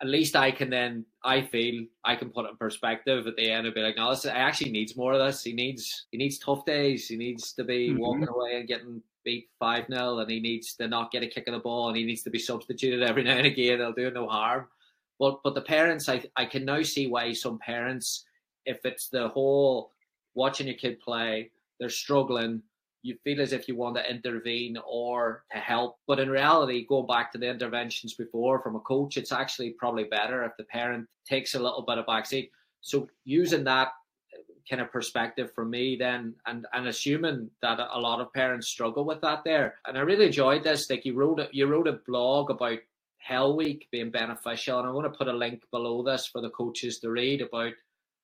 at least I can then, I feel, I can put it in perspective at the end and be like, no, this actually needs more of this. He needs he needs tough days. He needs to be mm-hmm. walking away and getting beat five nil, and he needs to not get a kick of the ball, and he needs to be substituted every now and again. They'll do no harm. But but the parents, I, I can now see why some parents, if it's the whole watching your kid play, they're struggling, you feel as if you want to intervene or to help. But in reality, going back to the interventions before from a coach, it's actually probably better if the parent takes a little bit of backseat. So using that kind of perspective for me then, and, and assuming that a lot of parents struggle with that there. And I really enjoyed this. Like you wrote a, you wrote a blog about Hell Week being beneficial. And I want to put a link below this for the coaches to read about,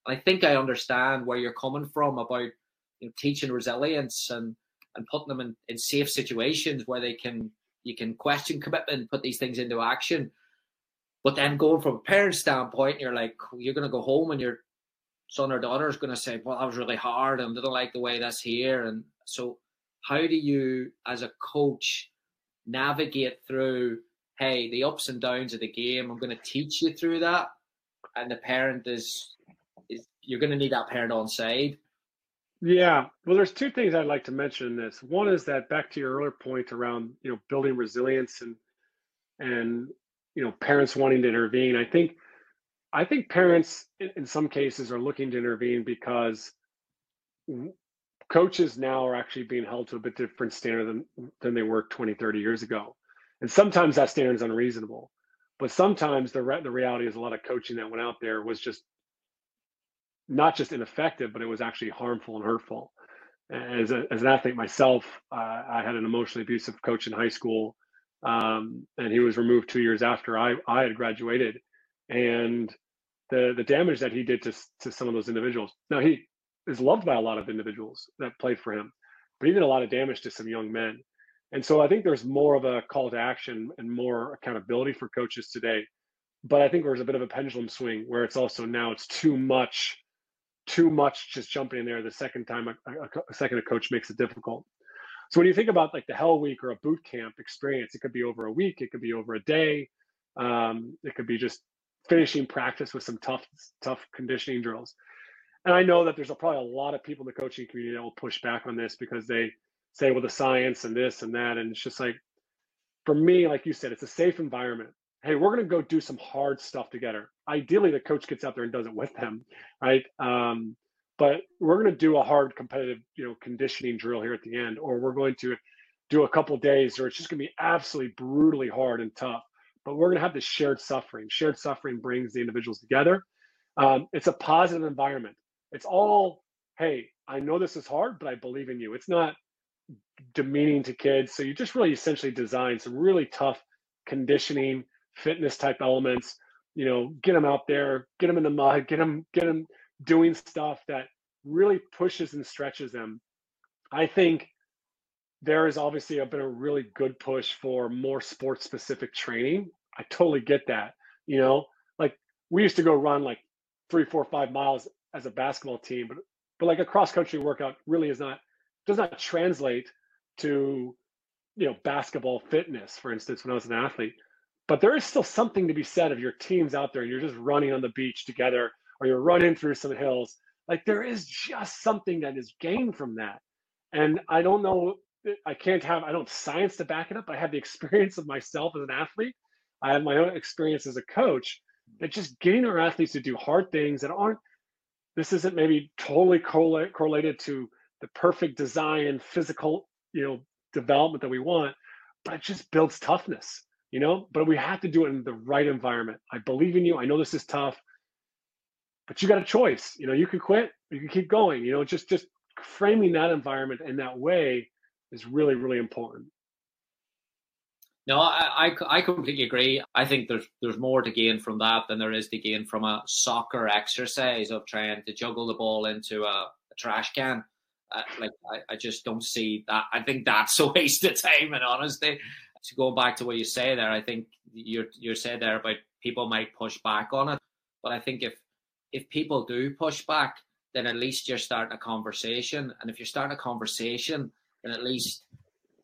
and I think I understand where you're coming from about, you know, teaching resilience and, and putting them in, in safe situations where they can, you can question commitment, put these things into action. But then going from a parent standpoint, you're like, you're going to go home and your son or daughter is going to say, well, that was really hard and I don't like the way that's here. And so how do you, as a coach, navigate through, hey, the ups and downs of the game, I'm going to teach you through that. And the parent is, is you're going to need that parent on side. Yeah. Well, there's two things I'd like to mention in this. One is that back to your earlier point around, you know, building resilience and, and, you know, parents wanting to intervene. I think, I think parents in, in some cases are looking to intervene because coaches now are actually being held to a bit different standard than, than they were twenty, thirty years ago. And sometimes that standard is unreasonable, but sometimes the re- the reality is a lot of coaching that went out there was just not just ineffective, but it was actually harmful and hurtful. As, a, as an athlete myself, uh, I had an emotionally abusive coach in high school, um, and he was removed two years after I, I had graduated. And the the damage that he did to, to some of those individuals. Now, he is loved by a lot of individuals that played for him, but he did a lot of damage to some young men. And so I think there's more of a call to action and more accountability for coaches today. But I think there's a bit of a pendulum swing where it's also now it's too much too much just jumping in there the second time a, a, a second a coach makes it difficult. So when you think about like the Hell Week or a boot camp experience, it could be over a week, it could be over a day, um, it could be just finishing practice with some tough tough conditioning drills. And I know that there's a, probably a lot of people in the coaching community that will push back on this because they say, well, the science and this and that, and it's just like, for me, like you said, it's a safe environment. Hey, we're going to go do some hard stuff together. Ideally, the coach gets out there and does it with them, right? Um, but we're going to do a hard competitive, you know, conditioning drill here at the end, or we're going to do a couple of days where it's just going to be absolutely brutally hard and tough. But we're going to have this shared suffering. Shared suffering brings the individuals together. Um, it's a positive environment. It's all, hey, I know this is hard, but I believe in you. It's not demeaning to kids. So you just really essentially design some really tough conditioning, fitness type elements, you know, get them out there, get them in the mud, get them, get them doing stuff that really pushes and stretches them. I think there has obviously been a really good push for more sports specific training. I totally get that. You know, like we used to go run like three, four, five miles as a basketball team, but, but like a cross country workout really is not, does not translate to, you know, basketball fitness, for instance, when I was an athlete. But there is still something to be said of your teams out there and you're just running on the beach together or you're running through some hills. Like there is just something that is gained from that. And I don't know, I can't have, I don't have science to back it up. I have the experience of myself as an athlete. I have my own experience as a coach that just getting our athletes to do hard things that aren't, this isn't maybe totally correlate, correlated to the perfect design and physical, you know, development that we want, but it just builds toughness. You know, but we have to do it in the right environment. I believe in you. I know this is tough, but you got a choice. You know, you can quit, you can keep going. You know, just just framing that environment in that way is really, really important. No, I, I, I completely agree. I think there's there's more to gain from that than there is to gain from a soccer exercise of trying to juggle the ball into a, a trash can. Uh, like I, I just don't see that. I think that's a waste of time, and honestly. So going back to what you say there, I think you you said there about people might push back on it. But I think if if people do push back, then at least you're starting a conversation. And if you're starting a conversation, then at least,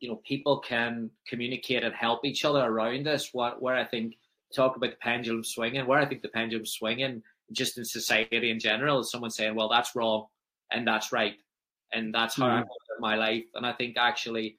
you know, people can communicate and help each other around this. What where I think, talk about the pendulum swinging, where I think the pendulum swinging just in society in general is someone saying, well, that's wrong and that's right. And that's how mm-hmm. I live my life. And I think actually,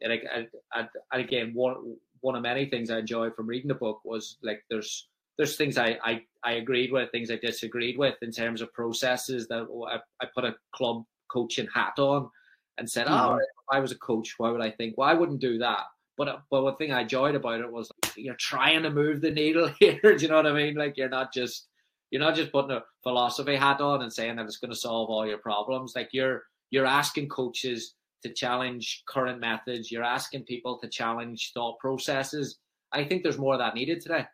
And, I, I, and again, one one of many things I enjoyed from reading the book was like there's there's things I, I, I agreed with, things I disagreed with in terms of processes that I, I put a club coaching hat on. and said, mm-hmm. oh, if I was a coach, why would I think? Well, I wouldn't do that. But, but one thing I enjoyed about it was you're trying to move the needle here. Do you know what I mean? Like you're not just you're not just putting a philosophy hat on and saying that it's going to solve all your problems. Like you're you're asking coaches to challenge current methods. You're asking people to challenge thought processes. I think there's more of that needed today.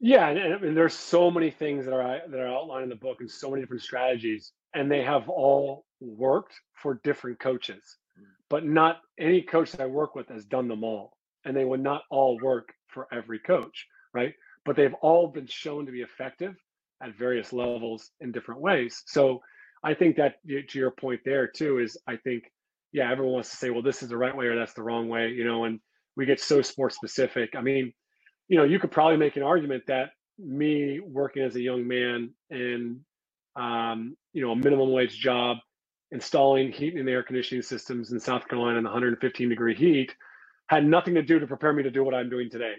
Yeah, and, and there's so many things that are that are outlined in the book, and so many different strategies, and they have all worked for different coaches. But not any coach that I work with has done them all, and they would not all work for every coach, right? But they've all been shown to be effective at various levels in different ways. So I think that, to your point there too, is I think, yeah, everyone wants to say, well, this is the right way or that's the wrong way, you know, and we get so sport specific. I mean, you know, you could probably make an argument that me working as a young man in, um, you know, a minimum wage job, installing heat and air conditioning systems in South Carolina in one hundred fifteen degree heat had nothing to do to prepare me to do what I'm doing today.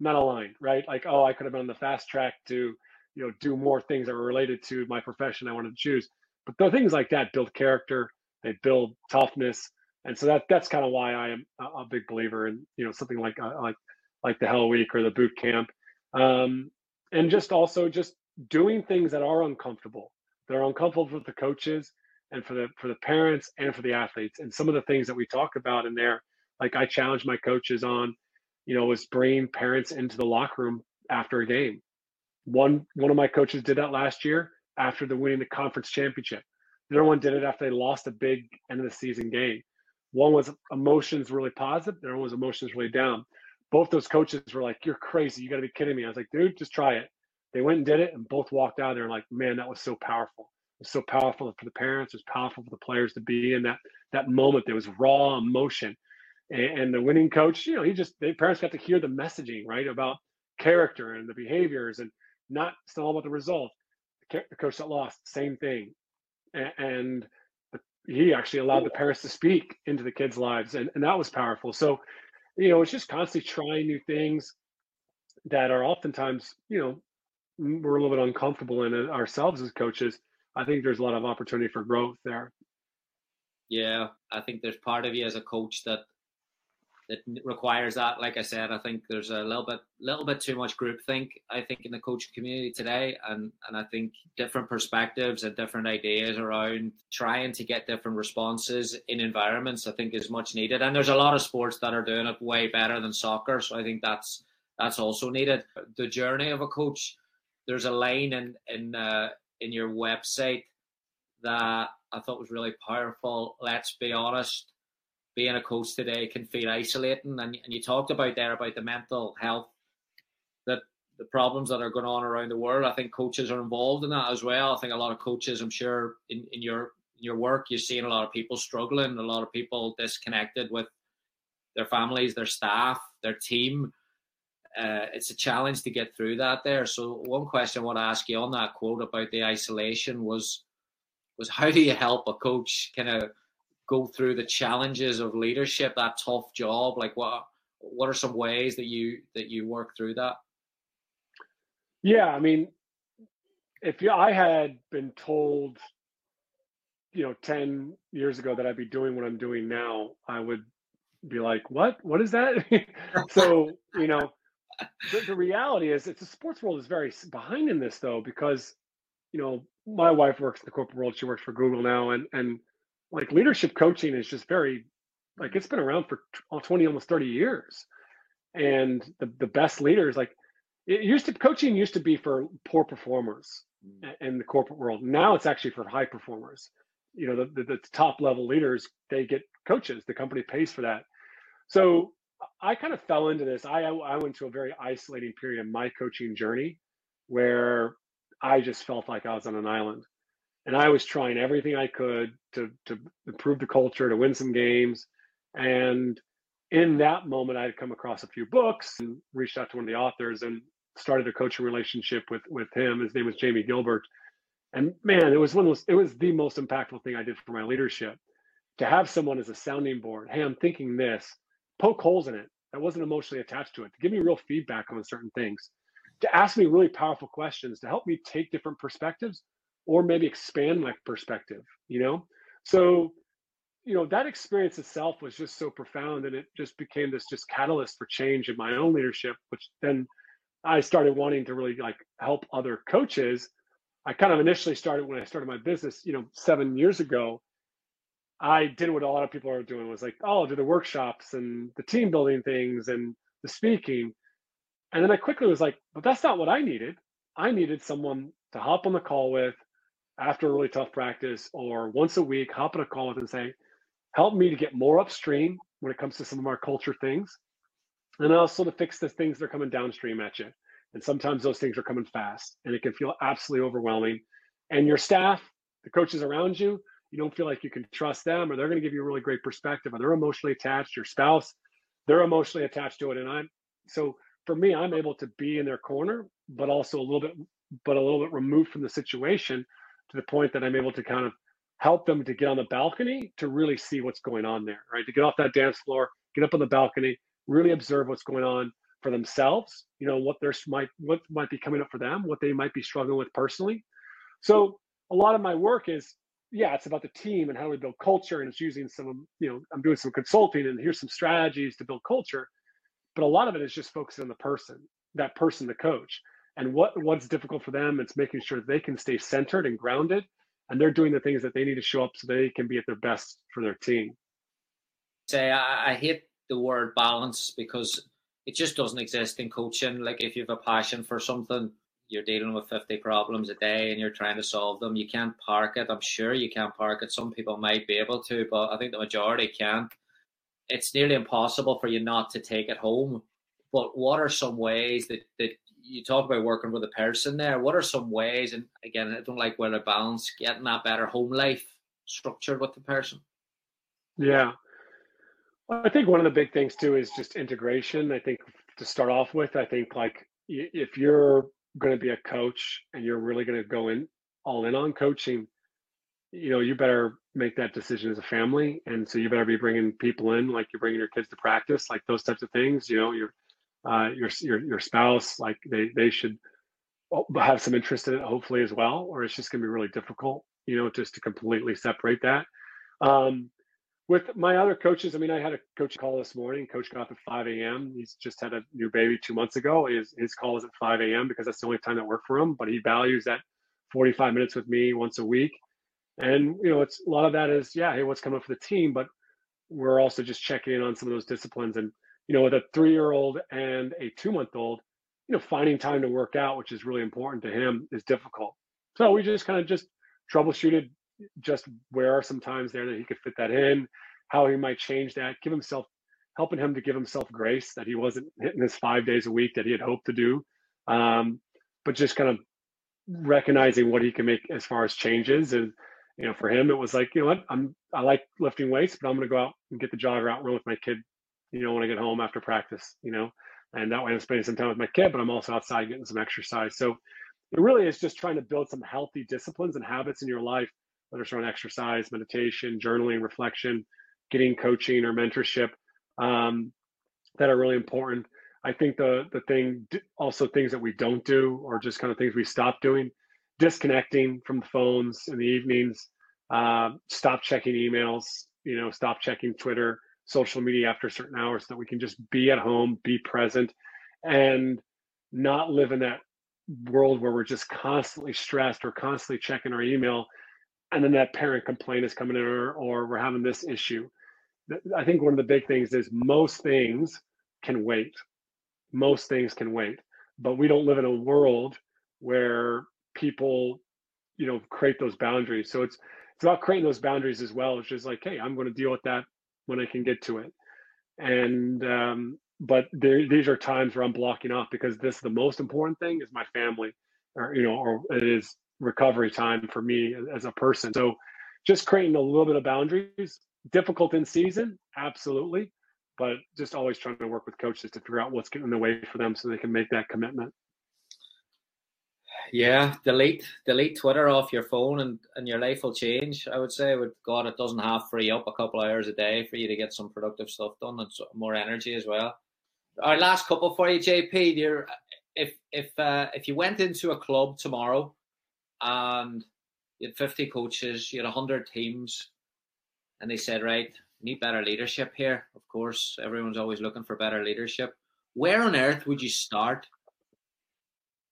Not aligned, right? Like, oh, I could have been on the fast track to, you know, do more things that were related to my profession I wanted to choose. But the things like that build character, they build toughness. And so that that's kind of why I am a, a big believer in, you know, something like, uh, like, like the Hell Week or the boot camp. Um, and just also just doing things that are uncomfortable. They're uncomfortable for the coaches and for the, for the parents and for the athletes. And some of the things that we talk about in there, like I challenge my coaches on, you know, was bringing parents into the locker room after a game. One, one of my coaches did that last year after the winning the conference championship. The other one did it after they lost a big end of the season game. One was emotions really positive. The other one was emotions really down. Both those coaches were like, you're crazy. You got to be kidding me. I was like, dude, just try it. They went and did it and both walked out there and like, man, that was so powerful. It's so powerful for the parents. It's powerful for the players to be in that that moment. There was raw emotion, and, and the winning coach, you know, he just the parents got to hear the messaging, right, about character and the behaviors, and not it's not all about the result. The, the coach that lost, same thing, and, and the, he actually allowed the parents to speak into the kids' lives, and, and that was powerful. So, you know, it's just constantly trying new things that are oftentimes, you know, we're a little bit uncomfortable in it ourselves as coaches. I think there's a lot of opportunity for growth there. Yeah, I think there's part of you as a coach that that requires that. Like I said, I think there's a little bit, little bit too much groupthink, I think, in the coaching community today, and and I think different perspectives and different ideas around trying to get different responses in environments, I think, is much needed. And there's a lot of sports that are doing it way better than soccer, so I think that's that's also needed. The journey of a coach, there's a line in in. Uh, in your website that I thought was really powerful. Let's be honest, being a coach today can feel isolating. And, and you talked about there about the mental health, that the problems that are going on around the world. I think coaches are involved in that as well. I think a lot of coaches, I'm sure in, in your in your work, you're seeing a lot of people struggling, a lot of people disconnected with their families, their staff, their team. Uh, it's a challenge to get through that there. So one question I want to ask you on that quote about the isolation was, was how do you help a coach kind of go through the challenges of leadership, that tough job? Like what, what are some ways that you, that you work through that? Yeah. I mean, if you, I had been told, you know, ten years ago that I'd be doing what I'm doing now, I would be like, what, what is that? So, you know, the, the reality is it's the sports world is very behind in this though, because, you know, my wife works in the corporate world. She works for Google now. And, and like leadership coaching is just very, like it's been around for twenty, almost thirty years. And the, the best leaders, like it used to, coaching used to be for poor performers mm. in the corporate world. Now it's actually for high performers. You know, the, the, the top level leaders, they get coaches, the company pays for that. So I kind of fell into this. I I went to a very isolating period in my coaching journey where I just felt like I was on an island. And I was trying everything I could to, to improve the culture, to win some games. And in that moment, I had come across a few books and reached out to one of the authors and started a coaching relationship with, with him. His name was Jamie Gilbert. And man, it was one of those, it was the most impactful thing I did for my leadership. To have someone as a sounding board, hey, I'm thinking this, poke holes in it that wasn't emotionally attached to it, to give me real feedback on certain things, to ask me really powerful questions, to help me take different perspectives or maybe expand my perspective, you know? So you know, that experience itself was just so profound, and it just became this just catalyst for change in my own leadership, which then I started wanting to really like help other coaches. I kind of initially started when I started my business, you know, seven years ago, I did what a lot of people are doing, was like, oh, I'll do the workshops and the team building things and the speaking. And then I quickly was like, but that's not what I needed. I needed someone to hop on the call with after a really tough practice, or once a week, hop on a call with and say, help me to get more upstream when it comes to some of our culture things. And also to fix the things that are coming downstream at you. And sometimes those things are coming fast and it can feel absolutely overwhelming. And your staff, the coaches around you, you don't feel like you can trust them, or they're going to give you a really great perspective, or they're emotionally attached. Your spouse, they're emotionally attached to it. And I'm, so for me, I'm able to be in their corner, but also a little bit, but a little bit removed from the situation, to the point that I'm able to kind of help them to get on the balcony to really see what's going on there, right? To get off that dance floor, get up on the balcony, really observe what's going on for themselves, you know, what there's might, what might be coming up for them, what they might be struggling with personally. So a lot of my work is, yeah, it's about the team and how we build culture. And it's using some, you know, I'm doing some consulting and here's some strategies to build culture, but a lot of it is just focusing on the person, that person, the coach, and what, what's difficult for them. It's making sure that they can stay centered and grounded, and they're doing the things that they need to show up so they can be at their best for their team. Say, I, I hate the word balance because it just doesn't exist in coaching. Like if you have a passion for something, you're dealing with fifty problems a day and you're trying to solve them. You can't park it. I'm sure you can't park it. Some people might be able to, but I think the majority can't. It's nearly impossible for you not to take it home. But what are some ways that, that you talk about working with a person there? What are some ways, and again, I don't like where to balance, getting that better home life structured with the person? Yeah. Well, I think one of the big things too is just integration. I think to start off with, I think like if you're going to be a coach and you're really going to go in all in on coaching, you know, you better make that decision as a family. And so you better be bringing people in, like you're bringing your kids to practice, like those types of things, you know, your, uh, your, your, your spouse, like they, they should have some interest in it hopefully as well, or it's just going to be really difficult, you know, just to completely separate that. Um, with my other coaches, I mean, I had a coach call this morning. Coach got up at five a.m. He's just had a new baby two months ago. His, his call is at five a.m. because that's the only time that worked for him. But he values that forty-five minutes with me once a week. And, you know, it's a lot of that is, yeah, hey, what's coming up for the team? But we're also just checking in on some of those disciplines. And, you know, with a three-year-old and a two-month-old, you know, finding time to work out, which is really important to him, is difficult. So we just kind of just troubleshooted just where are some times there that he could fit that in, how he might change that, give himself, helping him to give himself grace that he wasn't hitting his five days a week that he had hoped to do, um, but just kind of recognizing what he can make as far as changes. And, you know, for him, it was like, you know what, I'm, I like lifting weights, but I'm going to go out and get the jogger out and run with my kid, you know, when I get home after practice, you know, and that way I'm spending some time with my kid, but I'm also outside getting some exercise. So it really is just trying to build some healthy disciplines and habits in your life, whether it's around exercise, meditation, journaling, reflection, getting coaching or mentorship, um, that are really important. I think the the thing, also things that we don't do, or just kind of things we stop doing, disconnecting from the phones in the evenings, uh, stop checking emails, you know, stop checking Twitter, social media after certain hours, so that we can just be at home, be present, and not live in that world where we're just constantly stressed or constantly checking our email. And then that parent complaint is coming in, or, or we're having this issue. I think one of the big things is most things can wait. Most things can wait, but we don't live in a world where people, you know, create those boundaries. So it's it's about creating those boundaries as well. It's just like, hey, I'm going to deal with that when I can get to it. And um, but there, these are times where I'm blocking off because this the most important thing is my family, or you know, or it is recovery time for me as a person. So just creating a little bit of boundaries, difficult in season, absolutely, but just always trying to work with coaches to figure out what's getting in the way for them so they can make that commitment. Yeah, delete delete Twitter off your phone and, and your life will change, I would say. With God, it doesn't have free up a couple of hours a day for you to get some productive stuff done and more energy as well. Our last couple for you, J P. You're, if, if, uh, if you went into a club tomorrow and you had fifty coaches, you had one hundred teams, and they said, right, need better leadership here. Of course, everyone's always looking for better leadership. Where on earth would you start?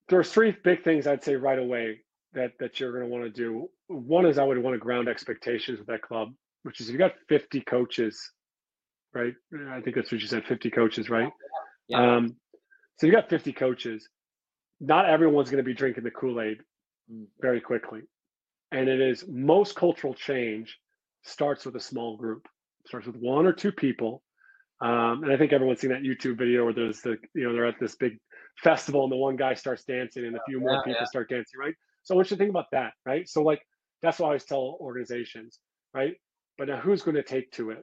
There's three big things I'd say right away that, that you're going to want to do. One is I would want to ground expectations with that club, which is if you got fifty coaches, right? I think that's what you said, fifty coaches, right? Yeah. Yeah. Um, so you got fifty coaches. Not everyone's going to be drinking the Kool-Aid very quickly. And it is most cultural change starts with a small group. Starts with one or two people. Um, and I think everyone's seen that YouTube video where there's the, you know, they're at this big festival and the one guy starts dancing and a few more yeah, people yeah. start dancing, right? So I want you to think about that, right? So like, that's what I always tell organizations, right? But now who's going to take to it?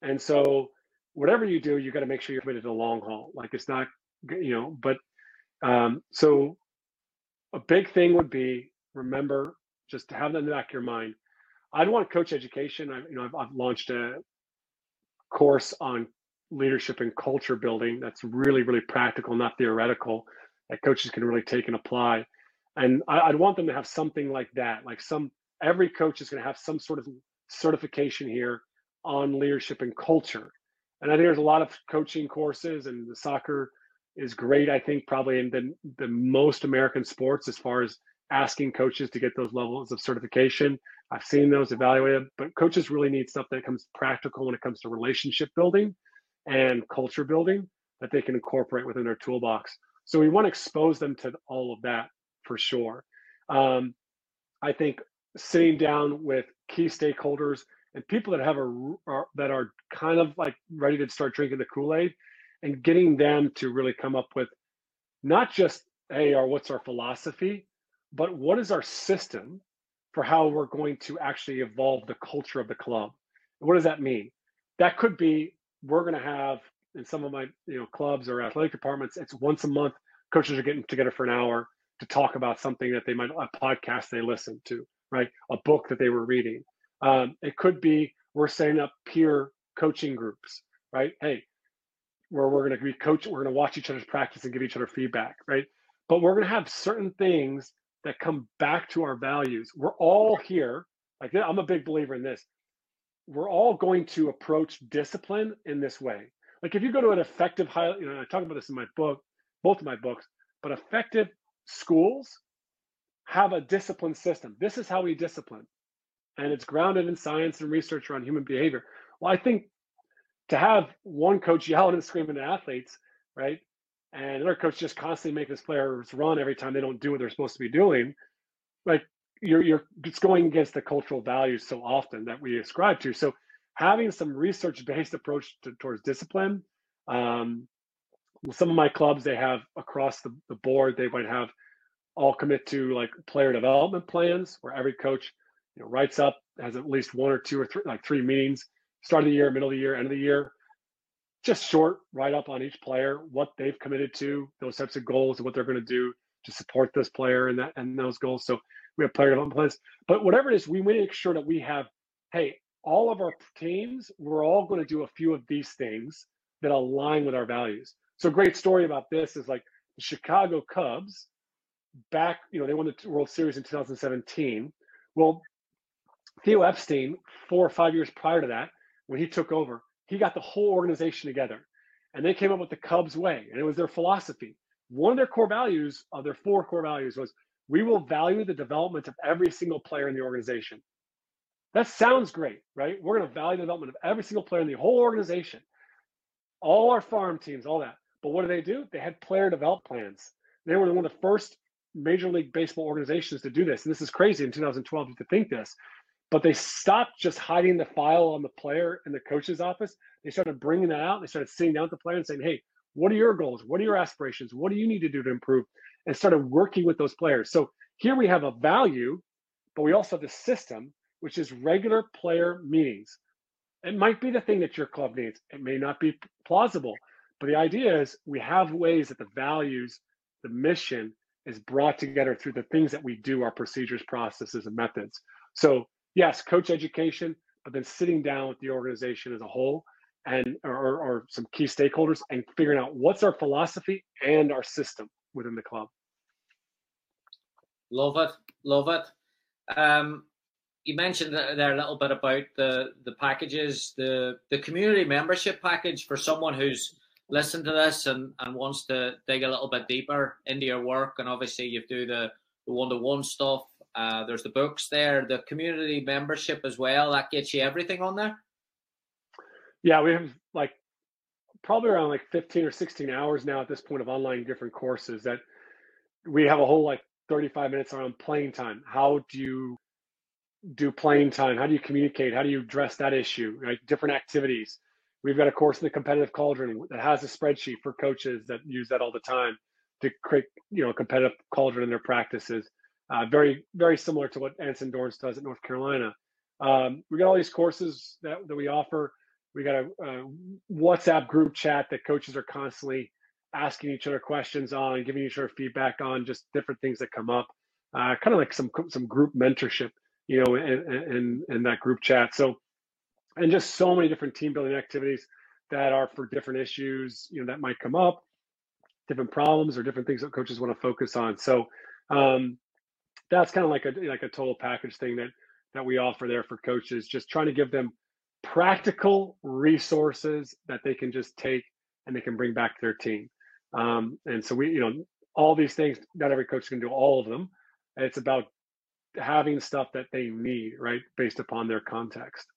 And so whatever you do, you got to make sure you're committed to the long haul. Like it's not, you know, but um, so a big thing would be, remember, just to have that in the back of your mind. I'd want coach education. I, you know, I've, I've launched a course on leadership and culture building that's really, really practical, not theoretical, that coaches can really take and apply. And I, I'd want them to have something like that. Like some, every coach is going to have some sort of certification here on leadership and culture. And I think there's a lot of coaching courses, and the soccer is great, I think, probably in the, the most American sports as far as asking coaches to get those levels of certification. I've seen those evaluated, but coaches really need stuff that comes practical when it comes to relationship building and culture building that they can incorporate within their toolbox. So we want to expose them to all of that for sure. Um, I think sitting down with key stakeholders and people that have a are, that are kind of like ready to start drinking the Kool-Aid, and getting them to really come up with not just, hey, our, what's our philosophy, but what is our system for how we're going to actually evolve the culture of the club? And what does that mean? That could be, we're going to have in some of my you know clubs or athletic departments, it's once a month, coaches are getting together for an hour to talk about something that they might, a podcast they listened to, right? A book that they were reading. Um, it could be, we're setting up peer coaching groups, right? Hey, where we're going to be coach, we're going to watch each other's practice and give each other feedback, right? But we're going to have certain things that come back to our values. We're all here. Like, I'm a big believer in this. We're all going to approach discipline in this way. Like if you go to an effective high, you know, I talk about this in my book, both of my books, but effective schools have a discipline system. This is how we discipline. And it's grounded in science and research around human behavior. Well, I think to have one coach yelling and screaming at athletes, right? And another coach just constantly making his players run every time they don't do what they're supposed to be doing. Like you're, you're, it's going against the cultural values so often that we ascribe to. So having some research-based approach to, towards discipline. Um, some of my clubs, they have across the, the board, they might have all commit to like player development plans where every coach you know, writes up, has at least one or two or three, like three meetings, start of the year, middle of the year, end of the year, just short write up on each player, what they've committed to, those types of goals, and what they're going to do to support this player and that and those goals. So we have player development plans. But whatever it is, we want to make sure that we have, hey, all of our teams, we're all going to do a few of these things that align with our values. So a great story about this is like the Chicago Cubs back, you know, they won the World Series in two thousand seventeen. Well, Theo Epstein, four or five years prior to that, when he took over, he got the whole organization together and they came up with the Cubs Way. And it was their philosophy. One of their core values, of their four core values, was we will value the development of every single player in the organization. That sounds great, right? We're going to value the development of every single player in the whole organization, all our farm teams, all that. But what do they do? They had player development plans. They were one of the first Major League Baseball organizations to do this. And this is crazy in two thousand twelve to think this. But they stopped just hiding the file on the player in the coach's office. They started bringing that out. They started sitting down with the player and saying, hey, what are your goals? What are your aspirations? What do you need to do to improve? And started working with those players. So here we have a value, but we also have the system, which is regular player meetings. It might be the thing that your club needs. It may not be plausible, but the idea is we have ways that the values, the mission is brought together through the things that we do, our procedures, processes, and methods. So yes, coach education, but then sitting down with the organization as a whole and or, or some key stakeholders and figuring out what's our philosophy and our system within the club. Love it. Love it. Um, You mentioned there a little bit about the, the packages, the, the community membership package for someone who's listened to this and, and wants to dig a little bit deeper into your work. And obviously you do the, the one-to-one stuff. Uh, there's the books there, the community membership as well. That gets you everything on there? Yeah, we have like probably around like fifteen or sixteen hours now at this point of online different courses that we have a whole like thirty-five minutes around playing time. How do you do playing time? How do you communicate? How do you address that issue? Right? Different activities. We've got a course in the competitive cauldron that has a spreadsheet for coaches that use that all the time to create, you know, competitive cauldron in their practices. Uh, very, very similar to what Anson Dorrance does at North Carolina. Um, we got all these courses that, that we offer. We got a, a WhatsApp group chat that coaches are constantly asking each other questions on, giving each other feedback on just different things that come up. Uh, kind of like some some group mentorship, you know, and and and that group chat. So, and just so many different team building activities that are for different issues, you know, that might come up, different problems or different things that coaches want to focus on. So, um, that's kind of like a like a total package thing that that we offer there for coaches, just trying to give them practical resources that they can just take and they can bring back to their team. Um, and so we, you know, all these things, not every coach can do all of them. It's about having stuff that they need, right, based upon their context.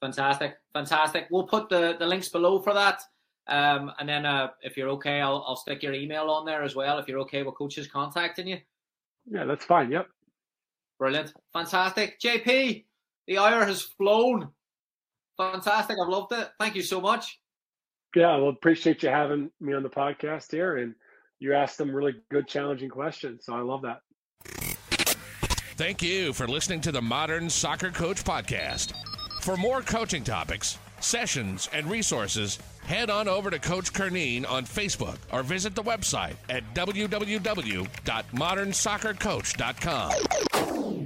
Fantastic. Fantastic. We'll put the, the links below for that. Um, and then uh, if you're okay, I'll, I'll stick your email on there as well, if you're okay with coaches contacting you. Yeah, that's fine. Yep. Brilliant. Fantastic. J P, the hour has flown. Fantastic. I've loved it. Thank you so much. Yeah, well, appreciate you having me on the podcast here, and you asked some really good, challenging questions, so I love that. Thank you for listening to the Modern Soccer Coach Podcast. For more coaching topics, sessions, and resources, head on over to Coach Curneen on Facebook or visit the website at w w w dot modern soccer coach dot com.